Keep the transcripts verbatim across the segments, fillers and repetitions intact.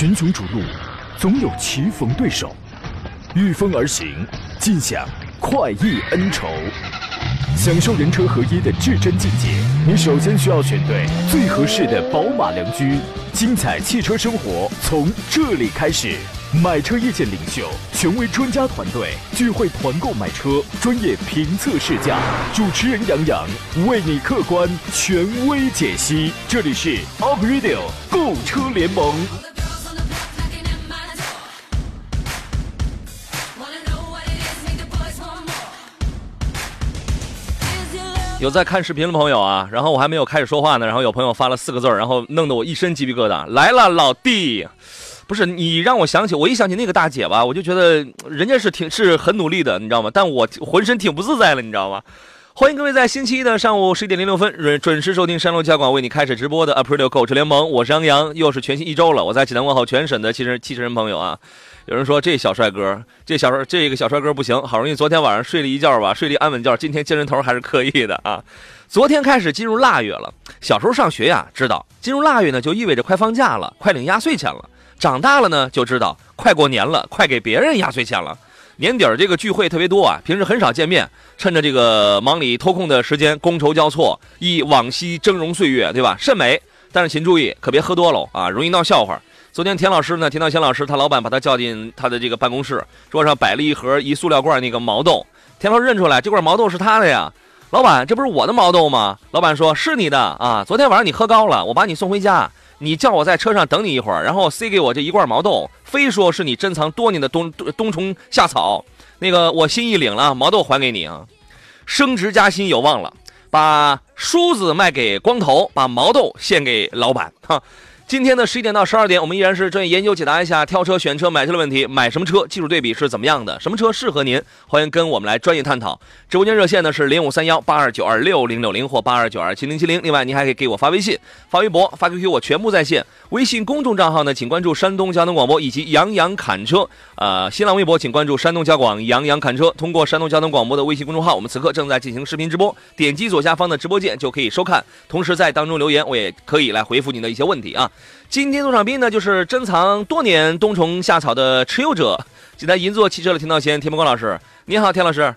群雄逐鹿，总有棋逢对手。御风而行，尽享快意恩仇。享受人车合一的至臻境界，你首先需要选对最合适的宝马良驹。精彩汽车生活从这里开始。 买车意见领袖，权威专家团队聚会团购买车，专业评测试驾，主持人杨洋为你客观权威解析。这里是 Up Radio 购车联盟。有在看视频的朋友啊，然后我还没有开始说话呢，然后有朋友发了四个字，然后弄得我一身鸡皮疙瘩。来了，老弟。 不是你让我想起，我一想起那个大姐吧，我就觉得人家是挺是很努力的，你知道吗？但我浑身挺不自在了，你知道吗？欢迎各位在星期一的上午十一点零六分准准时收听山东交广为你开始直播的 Up Radio 购车联盟，我是杨洋，又是全新一周了，我在济南问候全省的汽车汽车人朋友啊。有人说这小帅哥，这小帅这个小帅哥不行，好容易昨天晚上睡了一觉吧，睡了一安稳觉，今天精神头还是可以的啊。 昨天开始进入腊月了，小时候上学呀，知道进入腊月呢就意味着快放假了，快领压岁钱了；长大了呢就知道快过年了，快给别人压岁钱了。年底儿这个聚会特别多啊，平时很少见面，趁着这个忙里偷空的时间，觥筹交错，忆往昔峥嵘岁月，对吧？甚美。但是请注意，可别喝多喽啊，容易闹笑话。 昨天田老师呢，田道贤老师，他老板把他叫进他的这个办公室，桌上摆了一盒一塑料罐那个毛豆。田老师认出来，这罐毛豆是他的呀。老板，这不是我的毛豆吗？老板说是你的啊。昨天晚上你喝高了，我把你送回家，你叫我在车上等你一会儿，然后塞给我这一罐毛豆，非说是你珍藏多年的冬冬虫夏草。那个我心意领了，毛豆还给你啊。升职加薪有望了，把梳子卖给光头，把毛豆献给老板哈。 今天的十一点到十二点，我们依然是专业研究解答一下挑车、选车、买车的问题。买什么车，技术对比是怎么样的？什么车适合您？欢迎跟我们来专业探讨。直播间热线呢是零五三幺八二九二六零六零或八二九二七零七零。另外，您还可以给我发微信、发微博、发 Q Q， 我全部在线。微信公众账号呢，请关注山东交通广播以及杨洋侃车。呃，新浪微博请关注山东交广杨洋侃车。通过山东交通广播的微信公众号，我们此刻正在进行视频直播，点击左下方的直播键就可以收看。同时在当中留言，我也可以来回复您的一些问题啊。 今天做场宾呢，就是珍藏多年冬虫夏草的持有者，济南银座汽车的田道贤、田伯光老师，你好，田老师。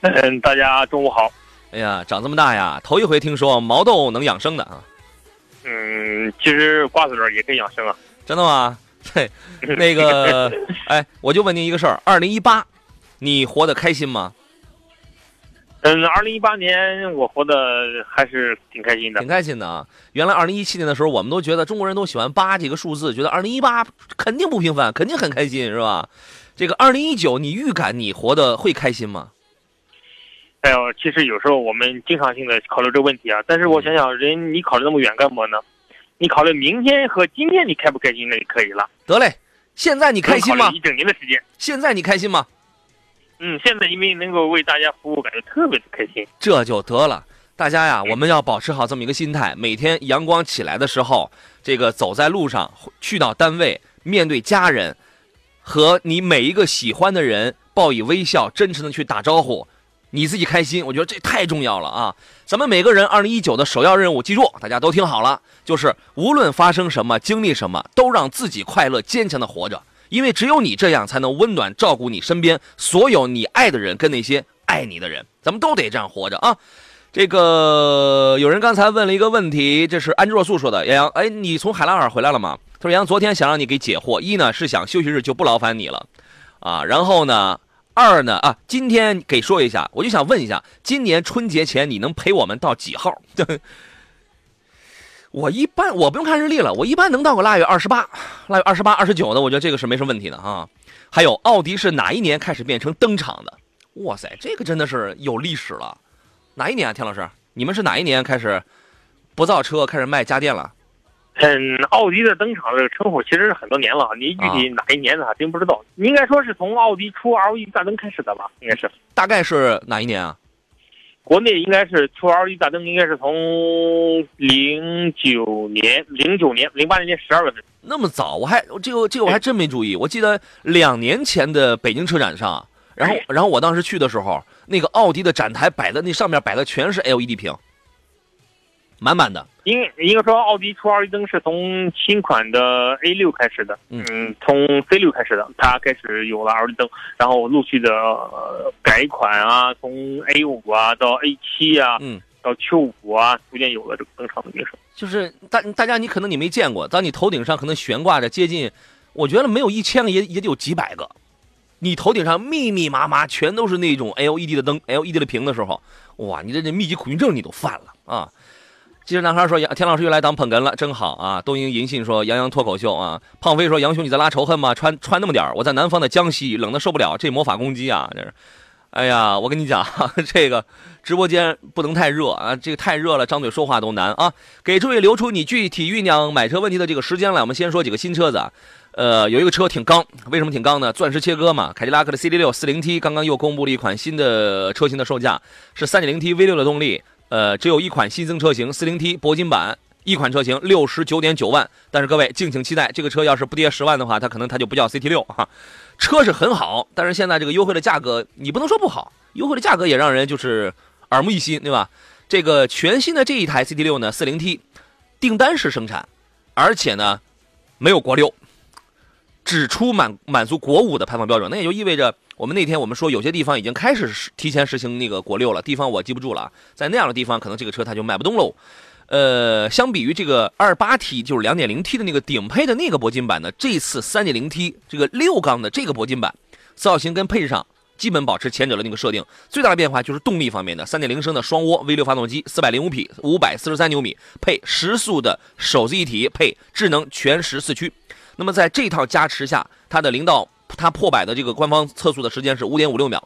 嗯，大家中午好。哎呀，长这么大呀，头一回听说毛豆能养生的啊。嗯，其实瓜子也可以养生啊。真的吗？对，那个，哎，我就问您一个事儿，二零一八，你活得开心吗？ 嗯，二零一八年我活得还是挺开心的，挺开心的啊！原来二零一七年的时候，我们都觉得中国人都喜欢八这个数字，觉得二零一八肯定不平凡，肯定很开心，是吧？这个二零一九，你预感你活得会开心吗？哎呦，其实有时候我们经常性的考虑这个问题啊，但是我想想，人你考虑那么远干嘛呢？你考虑明天和今天你开不开心那就可以了。得嘞，现在你开心吗？一整年的时间，现在你开心吗？ 嗯，现在因为能够为大家服务，感觉特别的开心，这就得了。大家呀，我们要保持好这么一个心态，每天阳光起来的时候，这个走在路上，去到单位，面对家人，和你每一个喜欢的人报以微笑，真诚的去打招呼，你自己开心，我觉得这太重要了啊！咱们每个人二零一九的首要任务，记住，大家都听好了，就是无论发生什么，经历什么，都让自己快乐、坚强的活着。 因为只有你这样才能温暖照顾你身边所有你爱的人跟那些爱你的人，咱们都得这样活着啊！这个有人刚才问了一个问题，这是安之若素说的，杨洋，哎，你从海拉尔回来了吗？他说杨洋昨天想让你给解惑，一呢是想休息日就不劳烦你了，啊，然后呢，二呢啊，今天给说一下，我就想问一下，今年春节前你能陪我们到几号？呵呵 我一般我不用看日历了，我一般能到个腊月二十八、腊月二十八、二十九的，我觉得这个是没什么问题的啊。还有奥迪是哪一年开始变成登场的？哇塞，这个真的是有历史了。哪一年啊，田老师？你们是哪一年开始不造车，开始卖家电了？嗯，奥迪的登场这个称呼其实很多年了，你具体哪一年的还真不知道。应该说是从奥迪出 L E D 大灯开始的吧？应该是。大概是哪一年啊？ 国内应该是出 L E D 大灯，应该是从零九年、零九年、零八年十二月份。那么早，我还这个这个我还真没注意。我记得两年前的北京车展上，然后然后我当时去的时候，那个奥迪的展台摆的那上面摆的全是 L E D 屏，满满的。应应该说，奥迪出二级灯是从新款的 A 六 开始的，嗯，从 C 六 开始的，它开始有了二级灯，然后陆续的、呃、改款啊，从 A 五 啊到 A 七 啊，嗯，到 Q 五 啊，逐渐有了这个灯厂的名声。就是大大家你可能你没见过，当你头顶上可能悬挂着接近，我觉得没有一千个也也得有几百个。你头顶上密密麻麻全都是那种 L E D 的灯 L E D 的屏的时候，哇，你这这密集恐惧症你都犯了啊！记者男孩说，田老师又来当捧哏了，真好啊！东营银信说，杨洋脱口秀啊！胖飞说，杨兄你在拉仇恨吗？穿穿那么点，我在南方的江西冷的受不了，这魔法攻击啊！这是，哎呀，我跟你讲，这个直播间不能太热啊，这个太热了，张嘴说话都难啊！给诸位留出你具体酝酿买车问题的这个时间来，我们先说几个新车子啊。呃，有一个车挺刚，为什么挺刚呢？钻石切割嘛，凯迪拉克的 C D 六 四零 T 刚刚又公布了一款新的车型的售价是 三点零 T V 六 的动力，呃，只有一款新增车型 四零 T 铂金版，一款车型 六十九点九万，但是各位敬请期待，这个车要是不跌十万的话，它可能它就不叫 C T 六 哈。车是很好，但是现在这个优惠的价格你不能说不好，优惠的价格也让人就是耳目一新，对吧？这个全新的这一台 C T 六 呢 四零 T 订单式生产，而且呢没有国六，只出满满足国五的排放标准，那也就意味着我们那天我们说有些地方已经开始提前实行那个国六了，地方我记不住了，在那样的地方可能这个车它就卖不动喽。呃，相比于这个 二十八 T 就是 二点零 T 的那个顶配的那个铂金版的，这次 三点零 T 这个六缸的这个铂金版造型跟配置上基本保持前者的那个设定，最大的变化就是动力方面的 三点零 升的双涡 V 六 发动机四百零五匹五百四十三牛米配十速的手自一体配智能全时四驱。那么在这套加持下，它的零到它破百的这个官方测速的时间是 五点五六秒，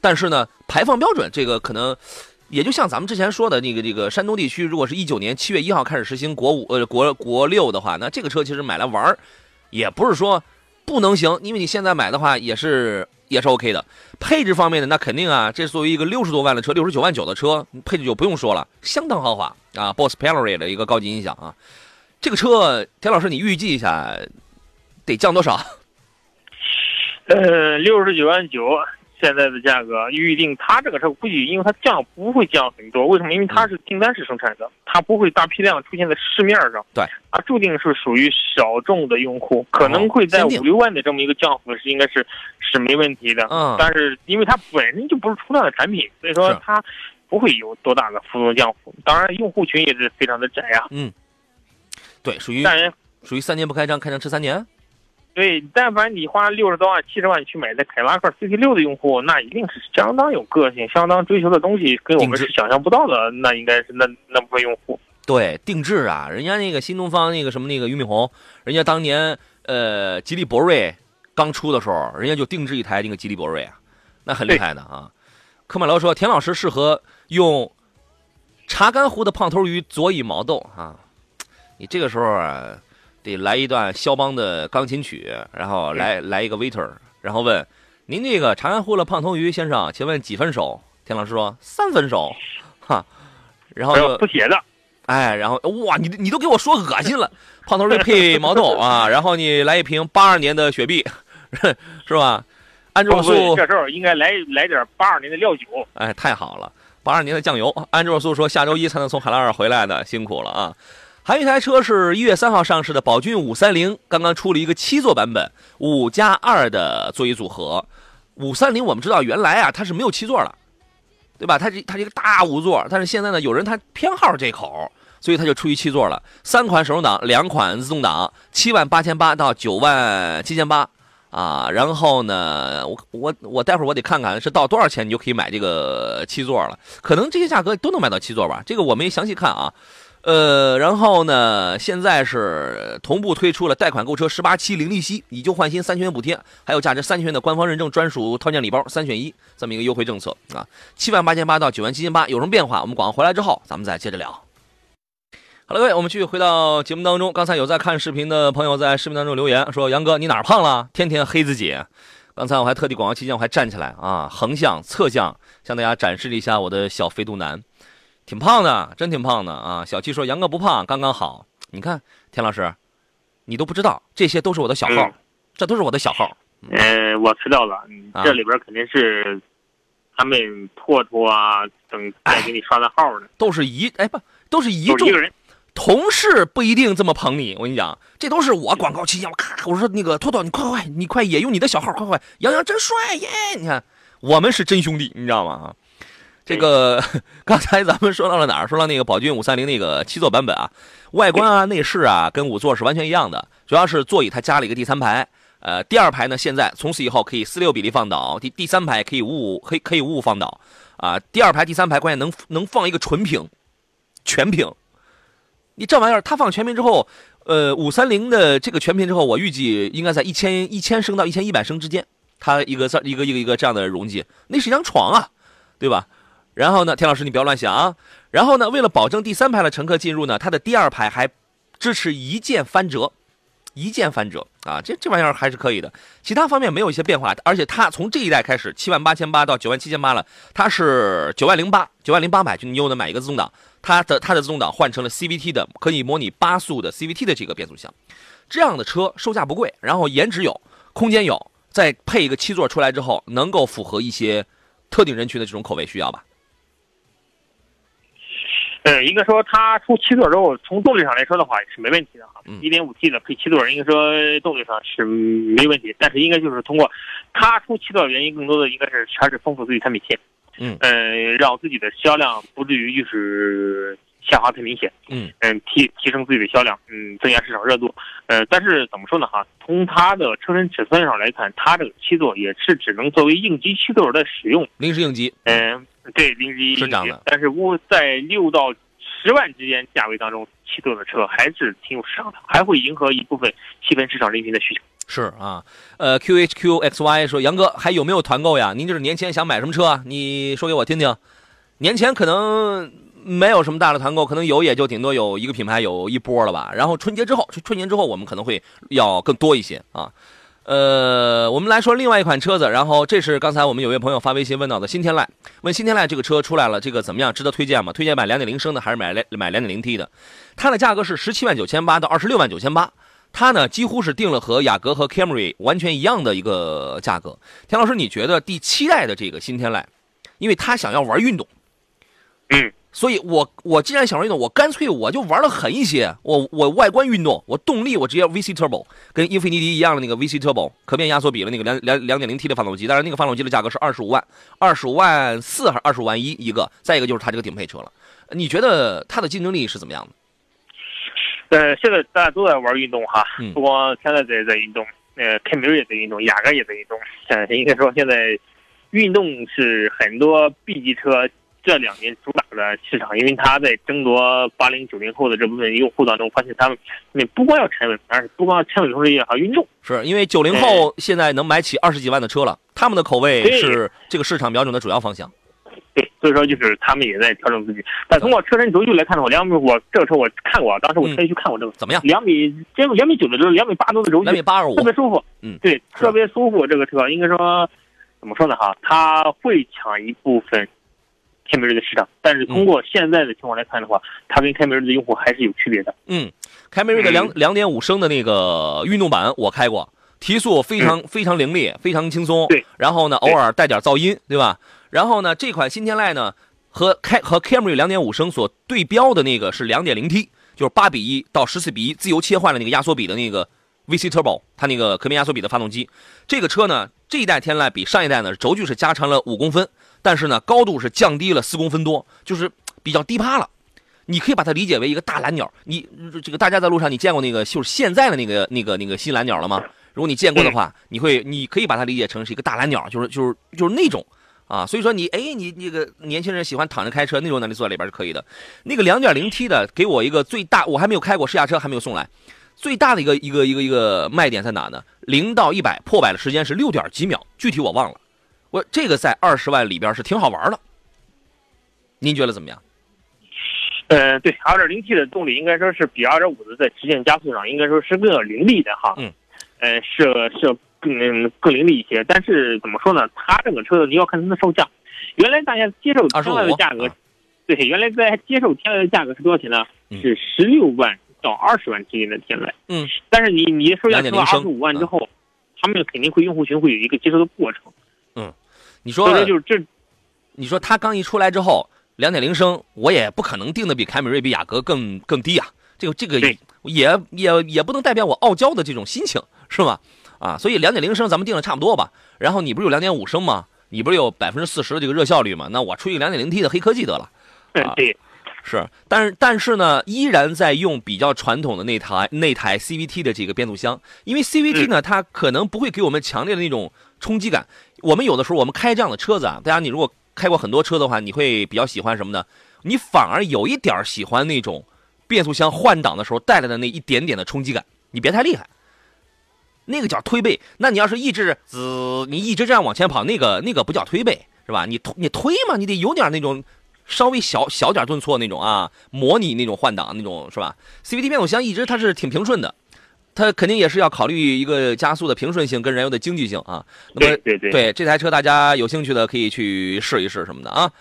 但是呢排放标准这个可能也就像咱们之前说的那个这个山东地区，如果是一九年七月一号开始实行国五呃国国六的话，那这个车其实买来玩也不是说不能行，因为你现在买的话也是也是 OK 的。配置方面呢，那肯定啊，这作为一个六十多万的车，六十九万九的车，配置就不用说了，相当豪华啊 ，Bose Pelori 的一个高级音响啊。这个车，田老师，你预计一下得降多少？呃，六十九万九现在的价格，预定它这个车估计，因为它降不会降很多。为什么？因为它是订单式生产的，它不会大批量出现在市面上。对，它注定是属于小众的用户，可能会在五六万的这么一个降幅是应该是是没问题的。嗯，但是因为它本身就不是出量的产品，所以说它不会有多大的幅度降幅。当然，用户群也是非常的窄呀、啊。嗯。对，属于属于三年不开张，开张吃三年。对，但凡你花六十多万、七十万去买的凯迪拉克 C T 六 的用户，那一定是相当有个性，相当追求的东西，跟我们是想象不到的。那应该是那那部分用户。对，定制啊，人家那个新东方那个什么那个俞敏洪，人家当年呃吉利博瑞刚出的时候，人家就定制一台那个吉利博瑞啊，那很厉害的啊。柯满楼说，田老师适合用查干湖的胖头鱼佐以毛豆啊。你这个时候啊，得来一段肖邦的钢琴曲，然后来来一个 waiter， 然后问您这个长安呼了胖头鱼先生，请问几分熟？田老师说三分熟，哈，然后就不写的，哎，然后哇，你你都给我说恶心了，胖头鱼配毛豆啊，然后你来一瓶八二年的雪碧，是吧？安卓素这时候应该来来点八二年的料酒，哎，太好了，八二年的酱油。安卓素说下周一才能从海拉尔回来的，辛苦了啊。还有一台车是一月三号上市的宝骏五三零，刚刚出了一个七座版本，五加二的座椅组合。五三零我们知道原来啊它是没有七座了，对吧？它这它这个大五座，但是现在呢有人他偏好这口，所以它就出于七座了。三款手动挡，两款自动挡，七万八千八到九万七千八啊。然后呢我我我待会儿我得看看是到多少钱你就可以买这个七座了，可能这些价格都能买到七座吧，这个我没详细看啊。呃，然后呢，现在是同步推出了贷款购车十八期零利息，以旧换新三千元补贴，还有价值三千元的官方认证专属套件礼包，三选一这么一个优惠政策啊，七万八千八到九万七千八，有什么变化？我们广告回来之后，咱们再接着聊。好了，各位，我们继续回到节目当中。刚才有在看视频的朋友在视频当中留言说：“杨哥，你哪儿胖了？天天黑自己。”刚才我还特地广告期间我还站起来啊，横向、侧向向大家展示了一下我的小肥肚腩。挺胖的，真挺胖的啊！小七说杨哥不胖，刚刚好。你看，田老师，你都不知道，这些都是我的小号，嗯、这都是我的小号。嗯、呃，我知道了，这里边肯定是他们拓拓啊，等再给你刷的号呢。都是一哎不，都是一众人，同事不一定这么捧你。我跟你讲，这都是我广告期间，我咔，我说那个拓拓，你快快，你快也用你的小号，快快，杨洋真帅耶！你看，我们是真兄弟，你知道吗？这个刚才咱们说到了哪儿？说到那个宝骏五三零那个七座版本啊，外观啊、内饰啊，跟五座是完全一样的。主要是座椅它加了一个第三排，呃，第二排呢，现在从此以后可以四六比例放倒，第第三排可以五五，可以可以五五放倒啊、呃。第二排、第三排关键能能放一个纯屏、全屏。你这玩意儿，它放全屏之后，呃，五三零的这个全屏之后，我预计应该在一千一千升到一千一百升之间，它一个一个一个一个这样的容积，那是一张床啊，对吧？然后呢，田老师你不要乱想啊。然后呢，为了保证第三排的乘客进入呢，它的第二排还支持一键翻折，一键翻折啊，这这玩意儿还是可以的。其他方面没有一些变化，而且它从这一代开始，七万八千八到九万七千八了，它是九万零八，九万零八百，就你又能买一个自动挡，它的它的自动挡换成了 C V T 的，可以模拟八速的 C V T 的这个变速箱。这样的车售价不贵，然后颜值有，空间有，再配一个七座出来之后，能够符合一些特定人群的这种口味需要吧。呃，应该说它出七座之后，从动力上来说的话是没问题的哈。一点五 T 的配七座，应该说动力上是没问题，但是应该就是通过它出七座的原因，更多的应该是还是丰富自己产品线，嗯，呃，让自己的销量不至于就是下滑太明显，嗯嗯，提提升自己的销量，嗯，增加市场热度，呃，但是怎么说呢哈？从它的车身尺寸上来看，它这个七座也是只能作为应急七座的使用，临时应急，嗯、呃。对，零级是涨的，但是我在六到十万之间价位当中，七座的车还是挺有市场的，还会迎合一部分细分市场人群的需求。是啊，呃 ，Q H Q X Y 说，杨哥还有没有团购呀？您就是年前想买什么车啊？你说给我听听。年前可能没有什么大的团购，可能有也就顶多有一个品牌有一波了吧。然后春节之后，春年之后我们可能会要更多一些啊。呃，我们来说另外一款车子，然后这是刚才我们有位朋友发微信问到的新天籁，问新天籁这个车出来了，这个怎么样？值得推荐吗？推荐买 两点零 升的还是买买 两点零 T 的？它的价格是 十七万九千八 到 二十六万九千八， 它呢几乎是定了和雅阁和 Camry 完全一样的一个价格。田老师，你觉得第七代的这个新天籁，因为他想要玩运动，嗯，所以我我既然想玩运动，我干脆我就玩的狠一些，我我外观运动，我动力我直接 V C Turbo， 跟英菲尼迪一样的那个 V C Turbo 可变压缩比了那个两两两点零 T 的发动机，但是那个发动机的价格是二十五万，二十五万四还二十五万一一个，再一个就是它这个顶配车了。你觉得它的竞争力是怎么样的？呃，现在大家都在玩运动哈，不光现在在在运动，呃，凯美瑞也在运动，雅阁也在运动，呃，应该说现在运动是很多 B 级车这两年主打的市场，因为他在争夺八零九零后的这部分用户当中，发现他们不光要沉稳，而是不光要沉稳，同时也要运动。是因为九零后现在能买起二十几万的车了，他们的口味是这个市场瞄准的主要方向。对，所以说就是他们也在调整自己。但通过车身轴距来看的话，两米我这个车我看过，当时我特意去看过这个、嗯、怎么样？两米两两米九的轴，两米八多的轴距，两米八二五，特别舒服。嗯，对，特别舒服。这个车应该说怎么说呢？哈，它会抢一部分凯美瑞的市场，但是通过现在的情况来看的话，嗯、它跟凯美瑞的用户还是有区别的。嗯，凯美瑞的两两点五升的那个运动版我开过，提速非常、嗯、非常凌厉，非常轻松。对，然后呢，偶尔带点噪音，对吧？然后呢，这款新天籁呢和凯和凯美瑞两点五升所对标的那个是两点零 T， 就是八比一到十四比一自由切换的那个压缩比的那个 V C Turbo， 它那个可变压缩比的发动机。这个车呢，这一代天籁比上一代呢轴距是加长了五公分。但是呢，高度是降低了四公分多，就是比较低趴了。你可以把它理解为一个大蓝鸟。你这个大家在路上，你见过那个就是现在的那个那个那个新蓝鸟了吗？如果你见过的话，你会你可以把它理解成是一个大蓝鸟，就是就是就是那种啊。所以说你哎，你那个年轻人喜欢躺着开车那种，那你坐在里边是可以的。那个 两点零 T 的给我一个最大，我还没有开过试驾车，还没有送来。最大的一个一个一个一个卖点在哪呢？零到一百破百的时间是六点几秒，具体我忘了。我这个在二十万里边是挺好玩的，您觉得怎么样？呃，对，二点零 T 的动力应该说是比二点五的在直线加速上应该说是更有凌厉的哈，嗯，呃，是是更更凌厉一些。但是怎么说呢？它这个车你要看它的售价，原来大家接受天籁的价格，对，原来大家接受天籁的价格是多少钱呢？是十六万到二十万之间的天籁，嗯，但是你你售价到二十五万之后，他们肯定会用户群会有一个接受的过程。嗯，你说，就是这，你说他刚一出来之后，两点零 升我也不可能定的比凯美瑞比雅阁更更低啊，这个这个也也也不能代表我傲娇的这种心情，是吧？啊，所以 两点零 升咱们定的差不多吧。然后你不是有 两点五 升吗？你不是有 百分之四十 的这个热效率吗？那我出一个 两点零 T 的黑科技得了。啊、对。是，但是但是呢，依然在用比较传统的那台那台 C V T 的这个变速箱，因为 C V T 呢，它可能不会给我们强烈的那种冲击感。我们有的时候我们开这样的车子啊，大家你如果开过很多车的话，你会比较喜欢什么呢？你反而有一点喜欢那种变速箱换挡的时候带来的那一点点的冲击感，你别太厉害。那个叫推背，那你要是一直滋，你一直这样往前跑，那个那个不叫推背，是吧？你你推嘛，你得有点那种。稍微小小点顿挫那种啊，模拟那种换挡那种，是吧？ C V T 变速箱一直它是挺平顺的，它肯定也是要考虑一个加速的平顺性跟燃油的经济性啊。那么对对对，这台车大家有兴趣的可以去试一试什么的啊。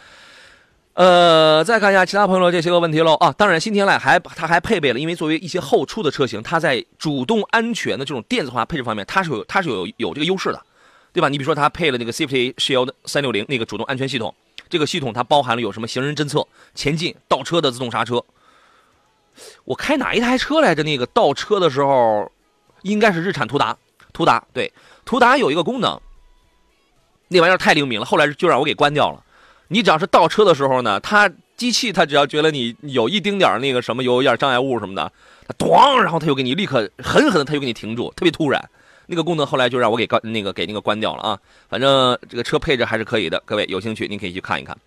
呃，再看一下其他朋友这些个问题喽啊。当然新天籁还它还配备了，因为作为一些后出的车型，它在主动安全的这种电子化配置方面，它是有它是有有这个优势的，对吧？你比如说它配了那个 Safety Shield 三六零那个主动安全系统。这个系统它包含了有什么行人侦测、前进、倒车的自动刹车。我开哪一台车来着？那个倒车的时候，应该是日产途达。途达对，途达有一个功能，那玩意儿太灵敏了，后来就让我给关掉了。你只要是倒车的时候呢，它机器它只要觉得你有一丁点那个什么有一点障碍物什么的，它咣，然后它就给你立刻狠狠的它就给你停住，特别突然。那个功能后来就让我给那个给那个关掉了啊，反正这个车配置还是可以的，各位有兴趣您可以去看一看。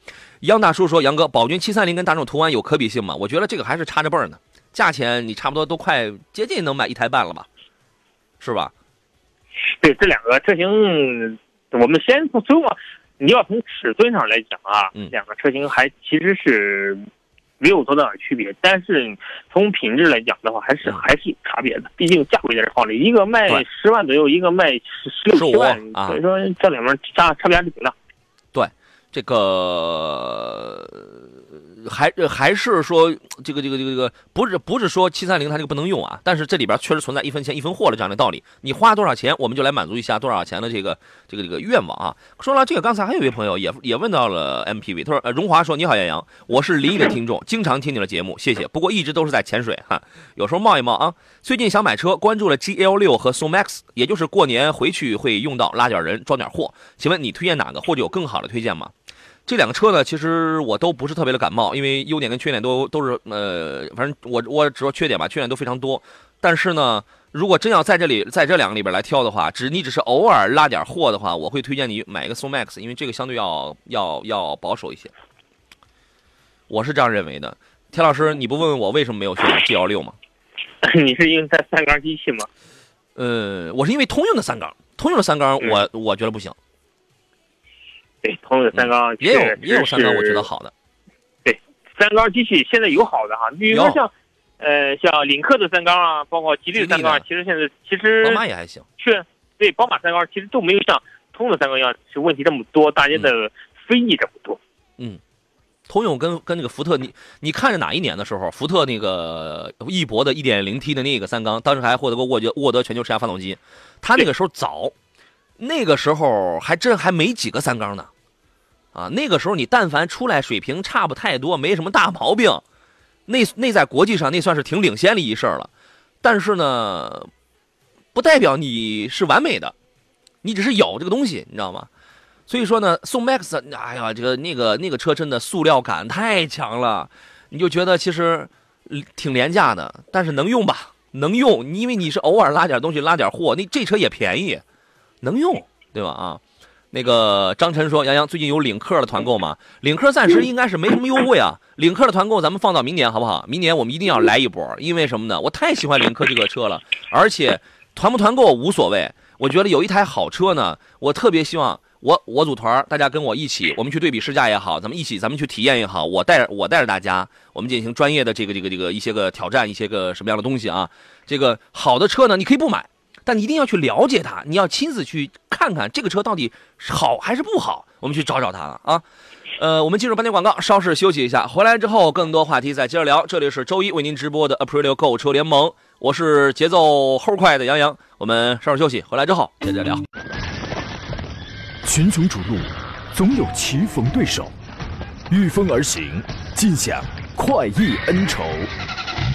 杨大叔说：“杨哥，宝骏七三零跟大众途安有可比性吗？”我觉得这个还是差着辈儿呢，价钱你差不多都快接近能买一台半了吧，是吧？对，这两个车型，我们先从从我你要从尺寸上来讲啊，嗯、两个车型还其实是。没有多大区别，但是从品质来讲的话，还是还是有差别的。毕竟价位在这放着，一个卖十万左右，一个卖十六七万，所以说这两边差差别还是挺大。对，这个还还是说这个这个这个这个不是不是说七三零它这个不能用啊，但是这里边确实存在一分钱一分货的这样的道理。你花多少钱，我们就来满足一下多少钱的这个这个这个愿望啊。说了这个，刚才还有一位朋友也也问到了 M P V， 他说：“呃，荣华说你好，杨洋，我是临沂的听众，经常听你的节目，谢谢。不过一直都是在潜水哈，有时候冒一冒啊。最近想买车，关注了 G L 六 和 S O M A X， 也就是过年回去会用到，拉点人装点货。请问你推荐哪个，或者有更好的推荐吗？”这两个车呢，其实我都不是特别的感冒，因为优点跟缺点都都是呃，反正我我只说缺点吧，缺点都非常多。但是呢，如果真要在这里在这两个里边来挑的话，只你只是偶尔拉点货的话，我会推荐你买一个 S O M A X， 因为这个相对要要要保守一些。我是这样认为的。田老师，你不问我为什么没有选 G 幺六 吗？你是因为在三缸机器吗？呃，我是因为通用的三缸，通用的三缸我，我、嗯、我觉得不行。对，通用的三缸、嗯、也有也有三缸，我觉得好的。对，三缸机器现在有好的哈，比如说像，呃，像领克的三缸啊，包括吉利的三缸、啊，其实现在其实宝马也还行，是，对，宝马三缸其实都没有像通用的三缸一样是问题这么多，大家的非议这么多。嗯，通用跟跟那个福特，你你看着哪一年的时候，福特那个翼博的 一点零 T 的那个三缸，当时还获得过沃德沃德全球十佳发动机，他那个时候早。那个时候还真还没几个三缸呢，啊，那个时候你但凡出来水平差不太多，没什么大毛病，那那在国际上那算是挺领先的一事了。但是呢，不代表你是完美的，你只是有这个东西，你知道吗？所以说呢 ，S O M A X， 哎呀，这个那个那个车真的塑料感太强了，你就觉得其实挺廉价的，但是能用吧？能用，因为你是偶尔拉点东西，拉点货，那这车也便宜。能用对吧啊？那个张晨说：“杨洋最近有领克的团购吗？领克暂时应该是没什么优惠啊。领克的团购咱们放到明年好不好？明年我们一定要来一波，因为什么呢？我太喜欢领克这个车了，而且团不团购无所谓。我觉得有一台好车呢，我特别希望我我组团，大家跟我一起，我们去对比试驾也好，咱们一起咱们去体验也好。我带着我带着大家，我们进行专业的这个这个这个一些个挑战，一些个什么样的东西啊？这个好的车呢，你可以不买。”但你一定要去了解它，你要亲自去看看这个车到底好还是不好，我们去找找它了啊。呃，我们进入半天广告，稍事休息一下，回来之后更多话题再接着聊。这里是周一为您直播的 Aprilio 购车联盟，我是节奏齁快的杨洋。我们稍事休息，回来之后接着聊。群雄逐鹿，总有棋逢对手，御风而行，尽享快意恩仇。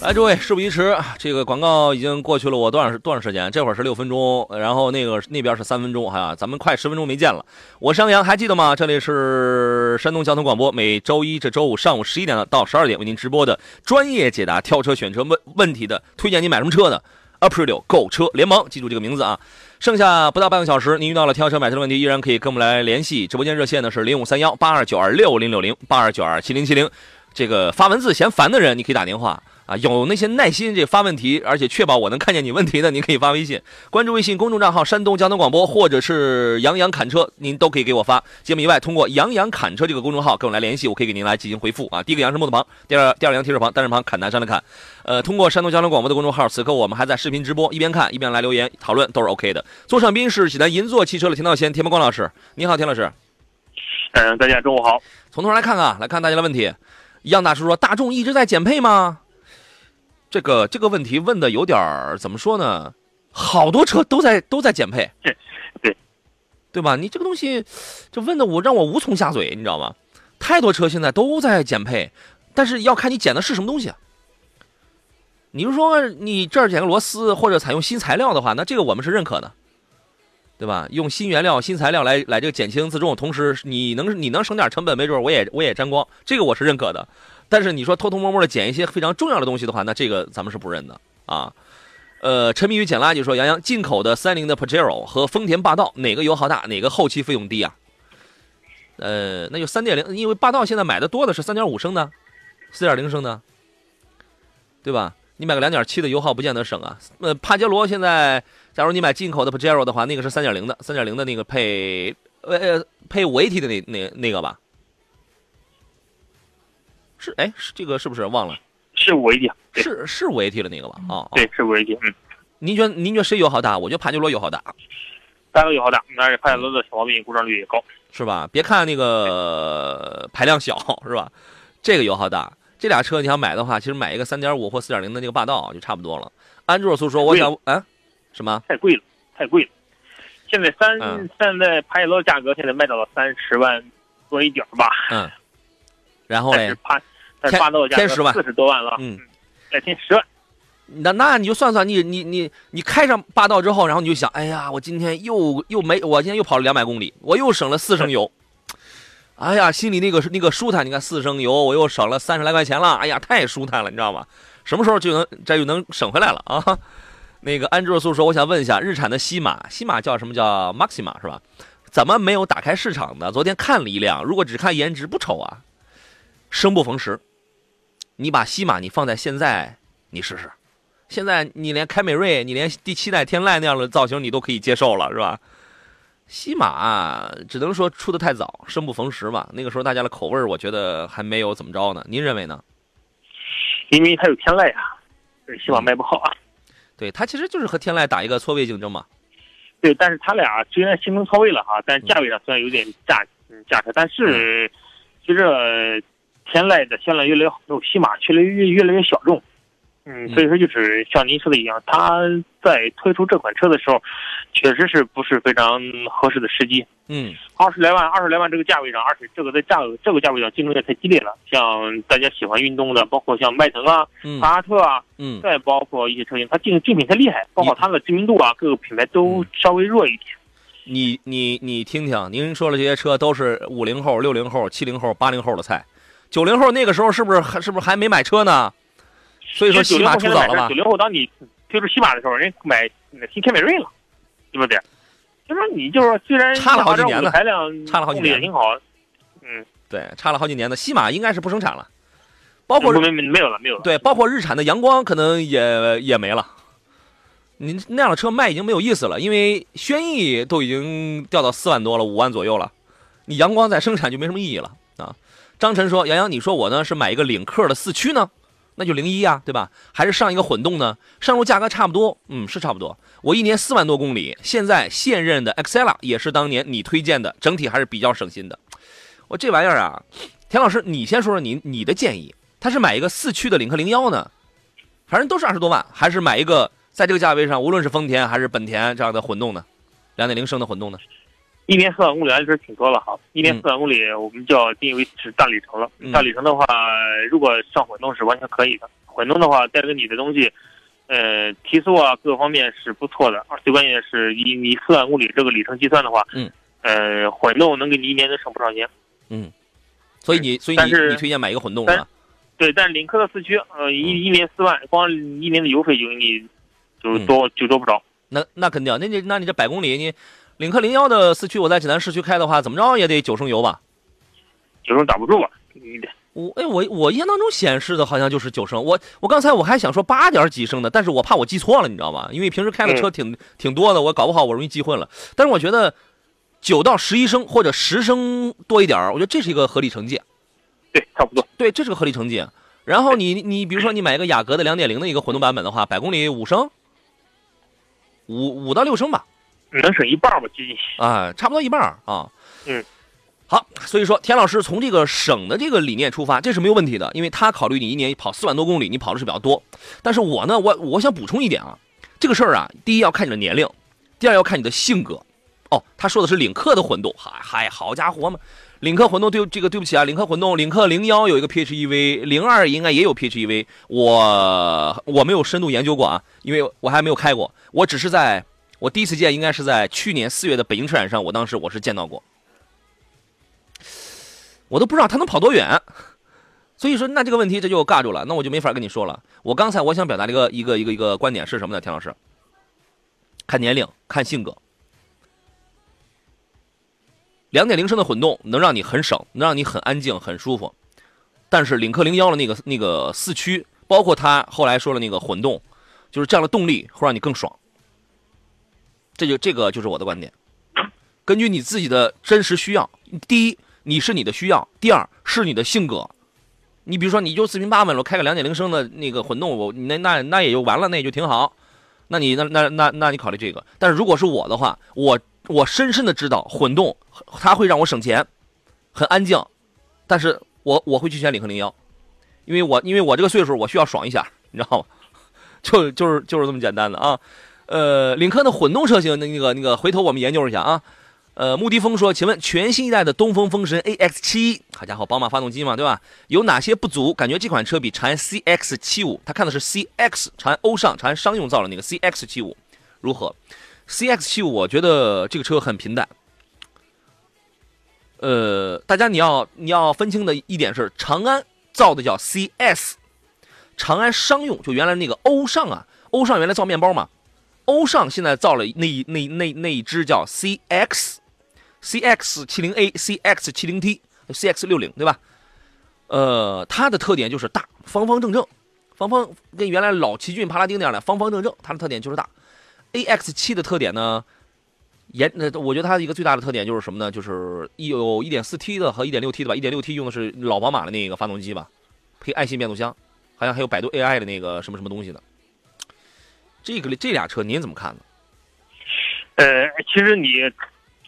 来，诸位，事不宜迟，这个广告已经过去了，我多长多长时间？这会儿是六分钟，然后那个那边是三分钟，哈、啊，咱们快十分钟没见了。我是杨洋，还记得吗？这里是山东交通广播，每周一至周五上午十一点到十二点为您直播的专业解答挑车选车问问题的，推荐你买什么车的 Up Radio 购车联盟，记住这个名字啊。剩下不到半个小时，您遇到了挑车买车的问题，依然可以跟我们来联系。直播间热线呢是零五三幺八二九二六零六零八二九二七零七零。这个发文字嫌烦的人，你可以打电话。啊，有那些耐心这发问题，而且确保我能看见你问题的，您可以发微信，关注微信公众账号山东交通广播，或者是杨洋砍车，您都可以给我发。节目以外，通过杨洋砍车这个公众号跟我来联系，我可以给您来进行回复啊。第一个杨是木字旁，第二第二杨提手旁，单人旁，砍南山的砍。呃，通过山东交通广播的公众号，此刻我们还在视频直播，一边看一边来留言讨论都是 OK 的。坐上宾是济南银座汽车的田道贤，田伯光老师，你好，田老师。嗯、呃，大家中午好。从头来看看，来看大家的问题。杨大叔说，大众一直在减配吗？这个这个问题问的有点儿怎么说呢？好多车都在都在减配，对，对吧？你这个东西，这问的我让我无从下嘴，你知道吗？太多车现在都在减配，但是要看你减的是什么东西啊。你就说你这儿减个螺丝或者采用新材料的话，那这个我们是认可的，对吧？用新原料、新材料来来这个减轻自重，同时你能你能省点成本，没准我也我也沾光，这个我是认可的。但是你说偷偷摸摸的捡一些非常重要的东西的话，那这个咱们是不认的啊。呃，沉迷于捡垃圾说，杨洋，进口的三菱的 Pajero 和丰田霸道哪个油耗大，哪个后期费用低啊？呃，那就三点零，因为霸道现在买的多的是三点五升的、四点零升的，对吧？你买个两点七的油耗不见得省啊。呃，帕杰罗现在，假如你买进口的 Pajero 的话，那个是三点零的，三点零的那个配呃配五 A T 的那那那个吧。是哎，是这个是不是忘了？是五 A T， 是是五 A T 的那个吧？啊、哦，对，是五 A T。嗯，您觉得您觉得谁油耗大？我觉得帕杰罗油耗大，帕杰罗油耗大，但是帕杰罗的小毛病故障率也高，是吧？别看那个排量小，是吧？这个油耗大，这俩车你想买的话，其实买一个三点五或四点零的那个霸道就差不多了。安卓苏说，我想啊，什么？太贵了，太贵了。现在三、嗯、现在帕杰罗价格现在卖到了三十万多一点吧？嗯。然后嘞，但是霸道的价格四十多万了，嗯，再添十万，那那你就算算，你你你你开上霸道之后，然后你就想，哎呀，我今天又又没，我今天又跑了两百公里，我又省了四升油，哎呀，心里那个那个舒坦，你看四升油，我又省了三十来块钱了，哎呀，太舒坦了，你知道吗？什么时候就能这就能省回来了啊？那个安卓素说，我想问一下，日产的西马，西马叫什么叫 Maxima 是吧？怎么没有打开市场呢？昨天看了一辆，如果只看颜值不丑啊。生不逢时，你把西马你放在现在，你试试。现在你连凯美瑞，你连第七代天籁那样的造型你都可以接受了，是吧？西马、啊、只能说出的太早，生不逢时嘛。那个时候大家的口味我觉得还没有怎么着呢。您认为呢？因为它有天籁啊，西马卖不好啊。对，它其实就是和天籁打一个错位竞争嘛。对，但是它俩虽然性能超位了哈，但价位上虽然有点价价差，但是随着、嗯。天籁的销量越来越好，西马越来越越来越小众，嗯，所以说就是像您说的一样，他在推出这款车的时候，确实是不是非常合适的时机。嗯，二十来万，二十来万这个价位上，而且这个在价这个价位上竞争也太激烈了。像大家喜欢运动的，包括像迈腾啊、帕萨特啊，嗯，再包括一些车型，它竞竞品太厉害，包括它的知名度啊，各个品牌都稍微弱一点。你你你听听，您说的这些车都是五零后、六零后、七零后、八零后的菜。九零后那个时候是不是还是不是还没买车呢？所以说西马出早了吧？九零后当你推出西马的时候，人买新凯美瑞了，对不对？就说你就是说，虽然差了好几年呢，排量差了好几年也挺好，嗯，对，差了好几年的西马应该是不生产了，包括没没没有了没有了，对，包括日产的阳光可能也也没了，你那样的车卖已经没有意思了，因为轩逸都已经掉到四万多了，五万左右了，你阳光再生产就没什么意义了啊。张晨说：“杨洋，你说我呢是买一个领克的四驱呢，那就零一啊，对吧？还是上一个混动呢？上路价格差不多，嗯，是差不多。我一年四万多公里，现在现任的 Xcella 也是当年你推荐的，整体还是比较省心的。我这玩意儿啊，田老师，你先说说你你的建议，他是买一个四驱的领克零幺呢，反正都是二十多万，还是买一个在这个价位上，无论是丰田还是本田这样的混动呢？两点零升的混动呢？一年四万公里还是挺多了哈，一年四万公里我们就要定义为是大里程了。嗯、大里程的话，如果上混动是完全可以的。混动的话，带给你的东西，呃，提速啊，各个方面是不错的。而最关键是，以你四万公里这个里程计算的话，嗯，呃，混动能给你一年能省不少钱。嗯，所以你所以你你推荐买一个混动了？对，但是领克的四驱，呃，一一年四万，光一年的油费就你就多、嗯、就多不少。那那肯定，那你那你这百公里你。领克零幺的四驱，我在济南市区开的话，怎么着也得九升油吧？九升打不住吧？我哎，我我印象当中显示的好像就是九升。我我刚才我还想说八点几升的，但是我怕我记错了，你知道吗？因为平时开的车挺、嗯、挺多的，我搞不好我容易记混了。但是我觉得九到十一升或者十升多一点，我觉得这是一个合理成绩。对，差不多。对，这是个合理成绩。然后你你比如说你买一个雅阁的两点零的一个混动版本的话，百公里五升，五五到六升吧。能省一半吧，接近啊，差不多一半啊。嗯，好，所以说田老师从这个省的这个理念出发，这是没有问题的，因为他考虑你一年跑四万多公里，你跑的是比较多。但是我呢，我我想补充一点啊，这个事儿啊，第一要看你的年龄，第二要看你的性格。哦，他说的是领克的混动，嗨嗨，好家伙嘛，领克混动对这个对不起啊，领克混动，领克零幺有一个 P H E V， 零二应该也有 P H E V， 我我没有深度研究过啊，因为我还没有开过，我只是在。我第一次见应该是在去年四月的北京车展上，我当时我是见到过，我都不知道它能跑多远，所以说那这个问题这就尬住了，那我就没法跟你说了。我刚才我想表达一个一个一个一个观点是什么呢？田老师，看年龄，看性格。两点零升的混动能让你很省，能让你很安静，很舒服，但是领克零幺的那个那个四驱，包括他后来说了那个混动，就是这样的动力会让你更爽。这就这个就是我的观点，根据你自己的真实需要，第一你是你的需要，第二是你的性格。你比如说，你就四平八稳了，开个两点零升的那个混动，我那那那也就完了，那也就挺好。那你那那那那你考虑这个。但是如果是我的话，我我深深的知道混动它会让我省钱，很安静，但是我我会去选领克零幺，因为我因为我这个岁数我需要爽一下，你知道吗？就就是就是这么简单的啊。呃，领克的混动车型，那那个那个，回头我们研究一下啊。呃，穆迪峰说，请问全新一代的东风风神 A X 七， 好家伙，宝马发动机嘛，对吧？有哪些不足？感觉这款车比长安 C X 七十五， 他看的是 C X， 长安欧尚，长安商用造了那个 C X 七十五， 如何 ？C X 七十五， 我觉得这个车很平淡。呃，大家你要你要分清的一点是，长安造的叫 C S， 长安商用就原来那个欧尚啊，欧尚原来造面包嘛。欧尚现在造了那那那那一只叫 C X，C X 七零 A、C X 七零 T、C X 六十，对吧？呃，它的特点就是大，方方正正，方方跟原来老奇骏、帕拉丁那样的方方正正，它的特点就是大。A X 七 的特点呢，严，我觉得它一个最大的特点就是什么呢？就是有 一点四 T 的和 一点六 T 的吧 ，一点六 T 用的是老宝马的那个发动机吧，配爱信变速箱，好像还有百度 A I 的那个什么什么东西的。这个这俩车您怎么看呢？呃，其实你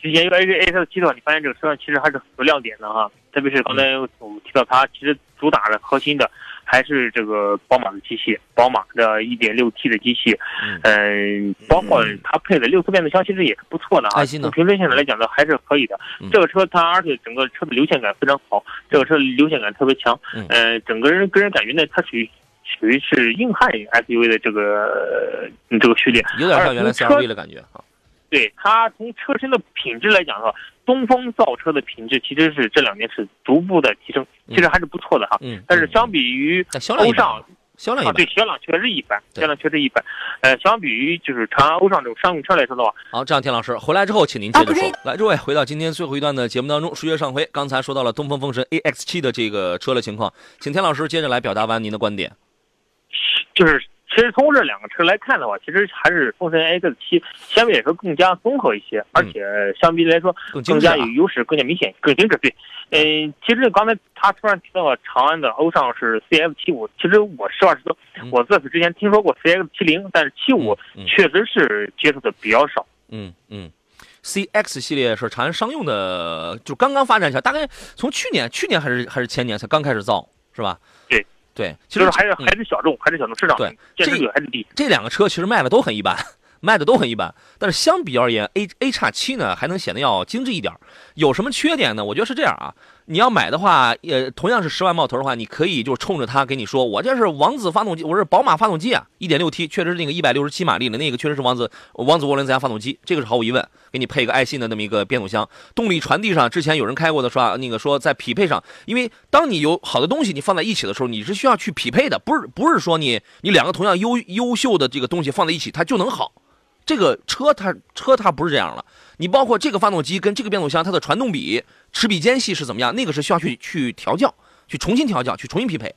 之前用 A X 七 的话，你发现这个车上其实还是很多亮点的哈，特别是刚才我们提到它，其实主打的核心的还是这个宝马的机器，宝马的 一点六 T 的机器，嗯、呃，包括它配的六速变速箱，其实也是不错的啊。从评分现在来讲呢，还是可以的。这个车它而且整个车的流线感非常好，这个车流线感特别强，呃，整个人个人感觉呢，它属于。属于是硬汉 S U V 的这个、呃、这个序列，有点像原来 C R V 的感觉啊。对，它从车身的品质来讲的话，东风造车的品质其实是这两年是逐步的提升，嗯、其实还是不错的哈。嗯。但是相比于欧尚，销量一般，啊对，销量确实一般，销量确实一般。呃，相比于就是长安欧尚这种商用车来说的话，好，这样田老师回来之后，请您接着说。啊、来，诸位回到今天最后一段的节目当中，书接上回，刚才说到了东风风神 A X 七 的这个车的情况，请田老师接着来表达完您的观点。就是其实从这两个车来看的话，其实还是丰田 X 七 相对来说更加综合一些，而且相比来说更加有优势，更加明显，更精致。对，嗯、呃，其实刚才他突然提到了长安的欧尚是 C F 七十五， 其实我实话实说，我在此之前听说过 C X 七十， 但是七十五确实是接触的比较少。嗯嗯。C X 系列是长安商用的，就刚刚发展起来，大概从去年去年还是还是前年才刚开始造，是吧？对对，其实、就是、还是、嗯、还是小众，还是小众市场，对，这还是低。这两个车其实卖的都很一般，卖的都很一般，但是相比而言 ，A A 叉七呢还能显得要精致一点。有什么缺点呢？我觉得是这样啊，你要买的话，呃，同样是十万冒头的话，你可以就冲着它给你说，我这是王子发动机，我是宝马发动机啊，一点六 T， 确实是那个一百六十七马力的那个，确实是王子王子涡轮增压发动机，这个是毫无疑问。给你配一个爱信的那么一个变速箱，动力传递上，之前有人开过的说，那个说在匹配上，因为当你有好的东西你放在一起的时候，你是需要去匹配的，不是不是说你你两个同样优优秀的这个东西放在一起它就能好。这个车它车它不是这样了，你包括这个发动机跟这个变速箱它的传动比、齿比间隙是怎么样，那个是需要去去调教、去重新调教、去重新匹配。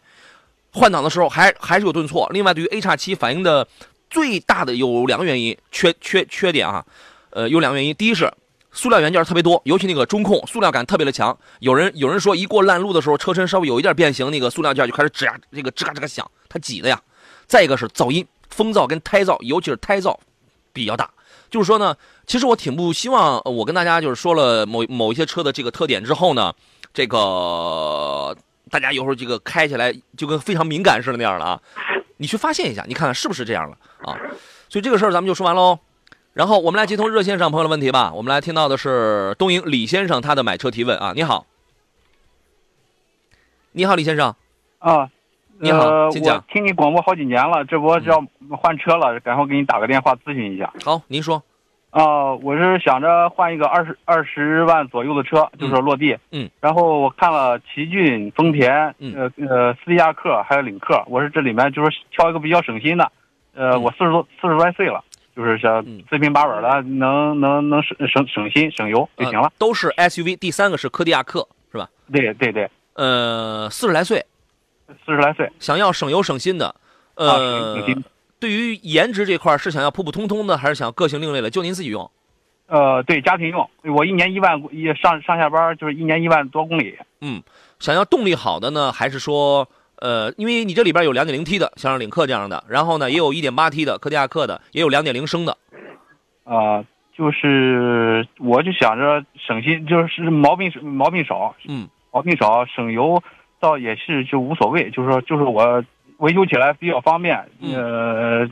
换挡的时候还还是有顿挫。另外，对于 A 叉七 反应的最大的有两个原因缺缺缺点啊，呃，有两个原因，第一是塑料元件特别多，尤其那个中控塑料感特别的强。有人有人说，一过烂路的时候，车身稍微有一点变形，那个塑料件就开始吱呀，这个吱嘎吱嘎响，它挤的呀。再一个是噪音，风噪跟胎噪，尤其是胎噪。比较大，就是说呢，其实我挺不希望，我跟大家就是说了某某一些车的这个特点之后呢，这个大家有时候这个开起来就跟非常敏感似的那样了啊，你去发现一下，你看看是不是这样了啊？所以这个事儿咱们就说完喽。然后我们来接通热线上朋友的问题吧。我们来听到的是东营李先生他的买车提问啊。你好，你好，李先生。啊。你好、呃，我听你广播好几年了，这不要换车了，然后给你打个电话咨询一下。好，您说。啊、呃，我是想着换一个二十二十万左右的车，就是落地。嗯。嗯然后我看了奇骏、丰田、嗯、呃呃斯迪亚克还有领克，我是这里面就是挑一个比较省心的。呃，嗯、我四十多四十来岁了，就是想四平八稳了，能能能省省省心省油就行了、呃。都是 S U V， 第三个是柯迪亚克，是吧？对对对。呃，四十来岁。四十来岁，想要省油省心的，呃、啊，对于颜值这块是想要普普通通的，还是想个性另类的？就您自己用？呃，对，家庭用。我一年一万一上上下班，就是一年一万多公里。嗯，想要动力好的呢，还是说，呃，因为你这里边有 二点零 T 的，像领克这样的，然后呢也有 一点八 T 的，柯迪亚克的，也有 二点零 升的。啊、呃，就是我就想着省心，就是毛病毛病少，嗯，毛病少省油。倒也是就无所谓，就是说，就是我维修起来比较方便，呃，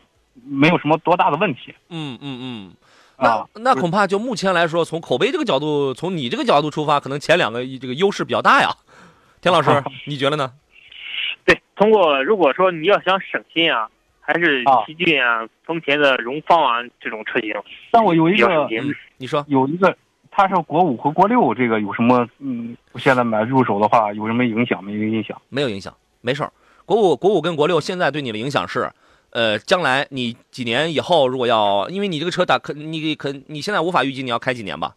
没有什么多大的问题。嗯嗯嗯，那、啊、那恐怕就目前来说，从口碑这个角度，从你这个角度出发，可能前两个这个优势比较大呀。田老师，啊、你觉得呢？对，通过如果说你要想省心啊，还是奇骏啊、丰田的荣放啊这种车型。但我有一个，嗯、你说有一个。它是国五和国六，这个有什么？嗯，我现在买入手的话，有什么影响？没有影响，没有影响，没事儿。国五、国五跟国六现在对你的影响是，呃，将来你几年以后如果要，因为你这个车打可你可你现在无法预计你要开几年吧？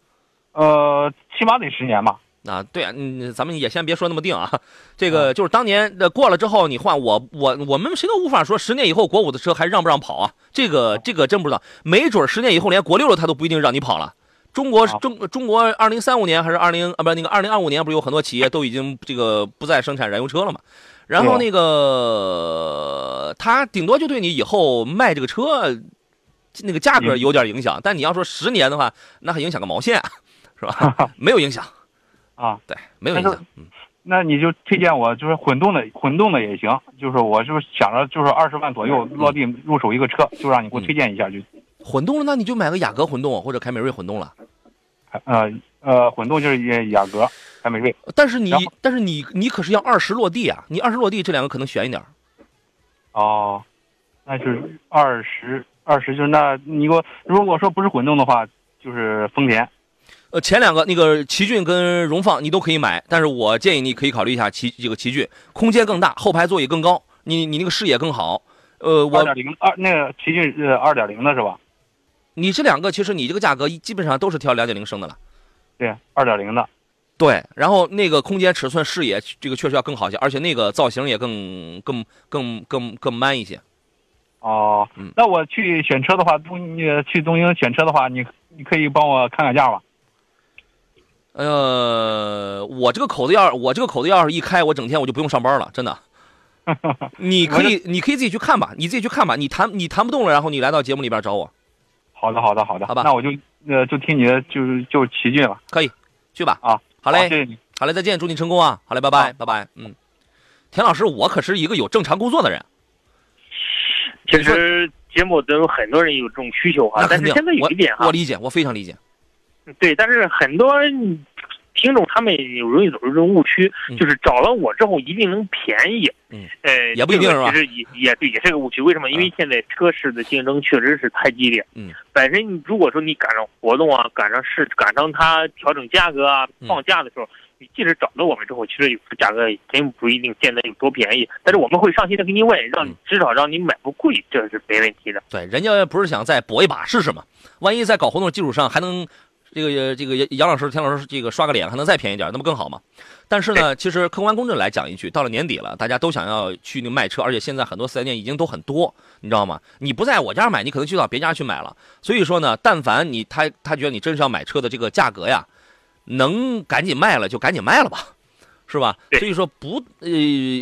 呃，起码得十年吧。啊，对啊，嗯，咱们也先别说那么定啊。这个就是当年的过了之后，你换我我我们谁都无法说十年以后国五的车还让不让跑啊？这个这个真不知道，没准十年以后连国六的他都不一定让你跑了。中国中中国二零三五年还是二零啊不那个二零二五年不是有很多企业都已经这个不再生产燃油车了嘛？然后那个他顶多就对你以后卖这个车那个价格有点影响，但你要说十年的话，那还影响个毛线，是吧？没有影响啊，对，没有影响。嗯，那你就推荐我就是混动的，混动的也行，就是我就想着就是二十万左右落地入手一个车，就让你给我推荐一下就。混动了，那你就买个雅阁混动或者凯美瑞混动了。呃呃，混动就是雅阁、凯美瑞。但是你，但是你，你可是要二十落地啊！你二十落地，这两个可能悬一点。哦，那就是二十二十，就是那你给我，如果说不是混动的话，就是丰田。呃，前两个那个奇骏跟荣放你都可以买，但是我建议你可以考虑一下奇这个奇骏，空间更大，后排座椅更高，你你那个视野更好。呃，我二点零二那个奇骏是二点零的是吧？你这两个其实你这个价格基本上都是挑 二点零 升的了，对 二点零 的，对，然后那个空间尺寸视野这个确实要更好一些，而且那个造型也更更更更更 man 一些。哦，那我去选车的话，中去中英选车的话，你你可以帮我看看价吗？呃，我这个口子钥匙，我这个口子钥匙一开，我整天我就不用上班了，真的。你可以，你可以自己去看吧，你自己去看吧。你谈你谈不动了，然后你来到节目里边找我。好的，好的，好的，好吧。那我就呃就听你的，就就齐俊了。可以，去吧啊。好嘞，好，谢谢你。好嘞，再见，祝你成功啊！好嘞，拜拜，拜拜。嗯，田老师，我可是一个有正常工作的人。其实节目都有很多人有这种需求啊，但是现在有一点哈，我理解，我非常理解。对，但是很多听众他们有容易走入这种误区，嗯、就是找了我之后一定能便宜，嗯，呃，也不一定是吧？其实也也对，也是个误区。为什么？因为现在车市的竞争确实是太激烈，嗯，本身如果说你赶上活动啊，赶上市，赶上它调整价格啊、放假的时候，嗯、你即使找到我们之后，其实有时价格真不一定现在有多便宜，但是我们会上心的给你问，让你至少让你买不贵，这是没问题的。对，人家不是想再搏一把试试嘛？万一在搞活动的基础上还能。这个这个杨老师、田老师，这个刷个脸还能再便宜点，那不更好吗？但是呢，其实客观公正来讲一句，到了年底了，大家都想要去那卖车，而且现在很多四 S店已经都很多，你知道吗？你不在我家买，你可能去到别家去买了。所以说呢，但凡你他他觉得你真是要买车的这个价格呀，能赶紧卖了就赶紧卖了吧，是吧？所以说不呃，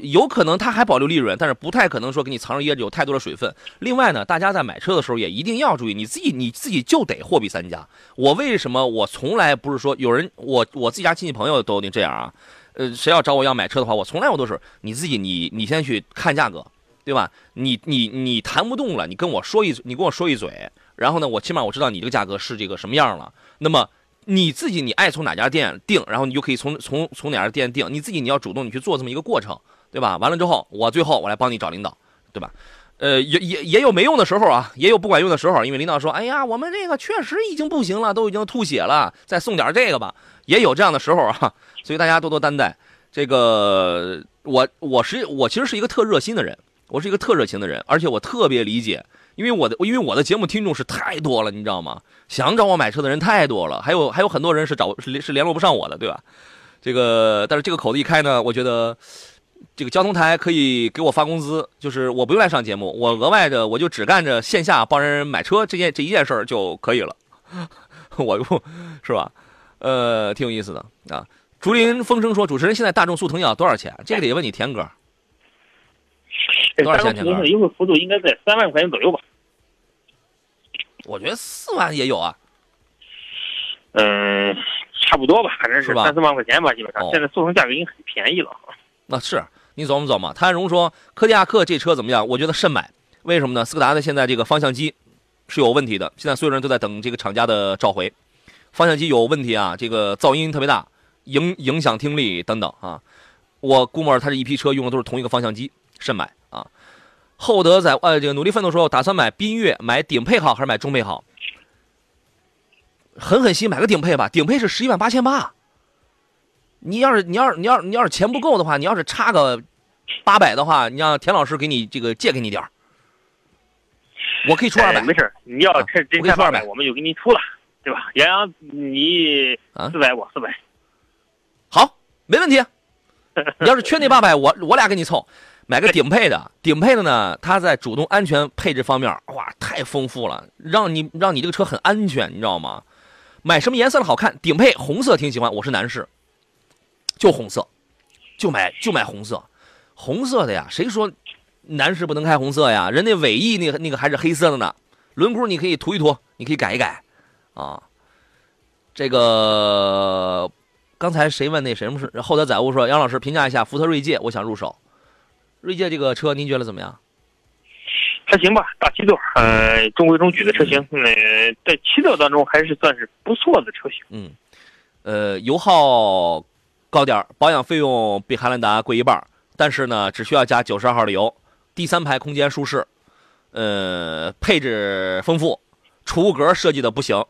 有可能他还保留利润，但是不太可能说给你藏着掖着有太多的水分。另外呢，大家在买车的时候也一定要注意，你自己你自己就得货比三家。我为什么我从来不是说有人我我自己家亲戚朋友都这样啊？呃，谁要找我要买车的话，我从来我都是你自己你你先去看价格，对吧？你你你谈不动了，你跟我说一你跟我说一嘴，然后呢，我起码我知道你这个价格是这个什么样了。那么。你自己你爱从哪家店定，然后你就可以从从从哪家店定，你自己你要主动你去做这么一个过程，对吧？完了之后，我最后我来帮你找领导，对吧？呃，也也也有没用的时候啊，也有不管用的时候，因为领导说，哎呀，我们这个确实已经不行了，都已经吐血了，再送点这个吧，也有这样的时候啊，所以大家多多担待。这个我我是我其实是一个特热心的人，我是一个特热情的人，而且我特别理解。因为我的，因为我的节目听众是太多了，你知道吗？想找我买车的人太多了，还有还有很多人是找是是联络不上我的，对吧？这个，但是这个口子一开呢，我觉得这个交通台可以给我发工资，就是我不用来上节目，我额外的我就只干着线下帮人买车这件这一件事儿就可以了，我是吧？呃，挺有意思的啊。竹林风声说，主持人现在大众速腾要多少钱？这个得问你田哥。大众途的优惠幅度应该在三万块钱左右吧？我觉得四万也有啊。嗯，差不多吧，反正是三四万块钱吧，基本上。现在速腾价格已经很便宜了。那是你琢磨琢磨，谭荣说科迪亚克这车怎么样？我觉得慎买，为什么呢？斯柯达的现在这个方向机是有问题的，现在所有人都在等这个厂家的召回，方向机有问题啊，这个噪音特别大，影影响听力等等啊。我估摸它这一批车用的都是同一个方向机。慎买啊！厚德在呃，这个努力奋斗说，打算买缤越，买顶配好还是买中配好？狠狠心买个顶配吧，顶配是十一万八千八。你要是你要是你要是你要是钱不够的话，你要是差个八百的话，你让田老师给你这个借给你点儿，我可以出二百、哎。没事，你要这真差二百，我们就给你出了，对吧？杨洋，你四百，我四百，好，没问题。你要是缺那八百，我我俩给你凑。买个顶配的，顶配的呢，它在主动安全配置方面，哇，太丰富了，让你让你这个车很安全，你知道吗？买什么颜色的好看？顶配红色挺喜欢，我是男士，就红色，就买就买红色，红色的呀，谁说男士不能开红色呀？人家尾翼那个那个还是黑色的呢，轮毂你可以涂一涂，你可以改一改，啊，这个刚才谁问那谁什么事？后台载物说，杨老师评价一下福特锐界，我想入手。锐界这个车您觉得怎么样？还行吧，大七座，呃，中规中矩的车型，呃，在七座当中还是算是不错的车型。嗯，呃，油耗高点，保养费用比汉兰达贵一半，但是呢，只需要加九十二号的油，第三排空间舒适，呃，配置丰富，储物格设计的不行，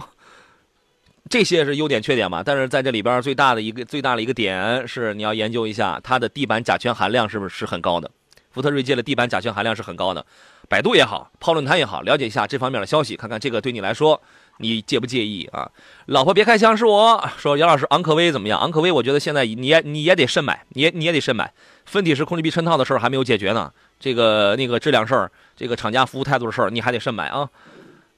这些是优点缺点嘛。但是在这里边最大的一个最大的一个点是，你要研究一下它的地板甲醛含量是不是是很高的。福特锐界的地板甲醛含量是很高的，百度也好，泡论坛也好，了解一下这方面的消息，看看这个对你来说你介不介意啊？老婆别开枪是我说，杨老师昂科威怎么样？昂科威我觉得现在你也你也得慎买，你也你也得慎买。分体式空气臂抻套的事儿还没有解决呢，这个那个质量事儿，这个厂家服务态度的事儿，你还得慎买啊。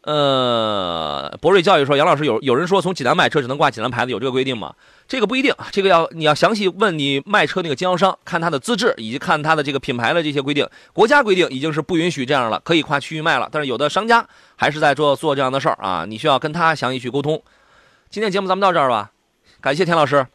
呃，博瑞教育说，杨老师有有人说从济南买车只能挂济南牌子，有这个规定吗？这个不一定，这个要你要详细问你卖车那个经销商，看他的资质以及看他的这个品牌的这些规定。国家规定已经是不允许这样了，可以跨区域卖了，但是有的商家还是在做做这样的事儿啊，你需要跟他详细去沟通。今天节目咱们到这儿吧，感谢田老师。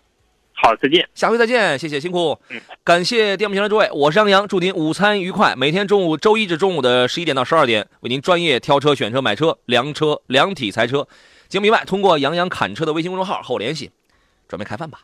好，再见，下回再见，谢谢，辛苦，嗯，感谢电幕前的诸位，我是杨洋，祝您午餐愉快。每天中午，周一至中午的十一点到十二点，为您专业挑车、选车、买车、量车、量体裁车。节目以外，通过杨洋侃车的微信公众号和我联系，准备开饭吧。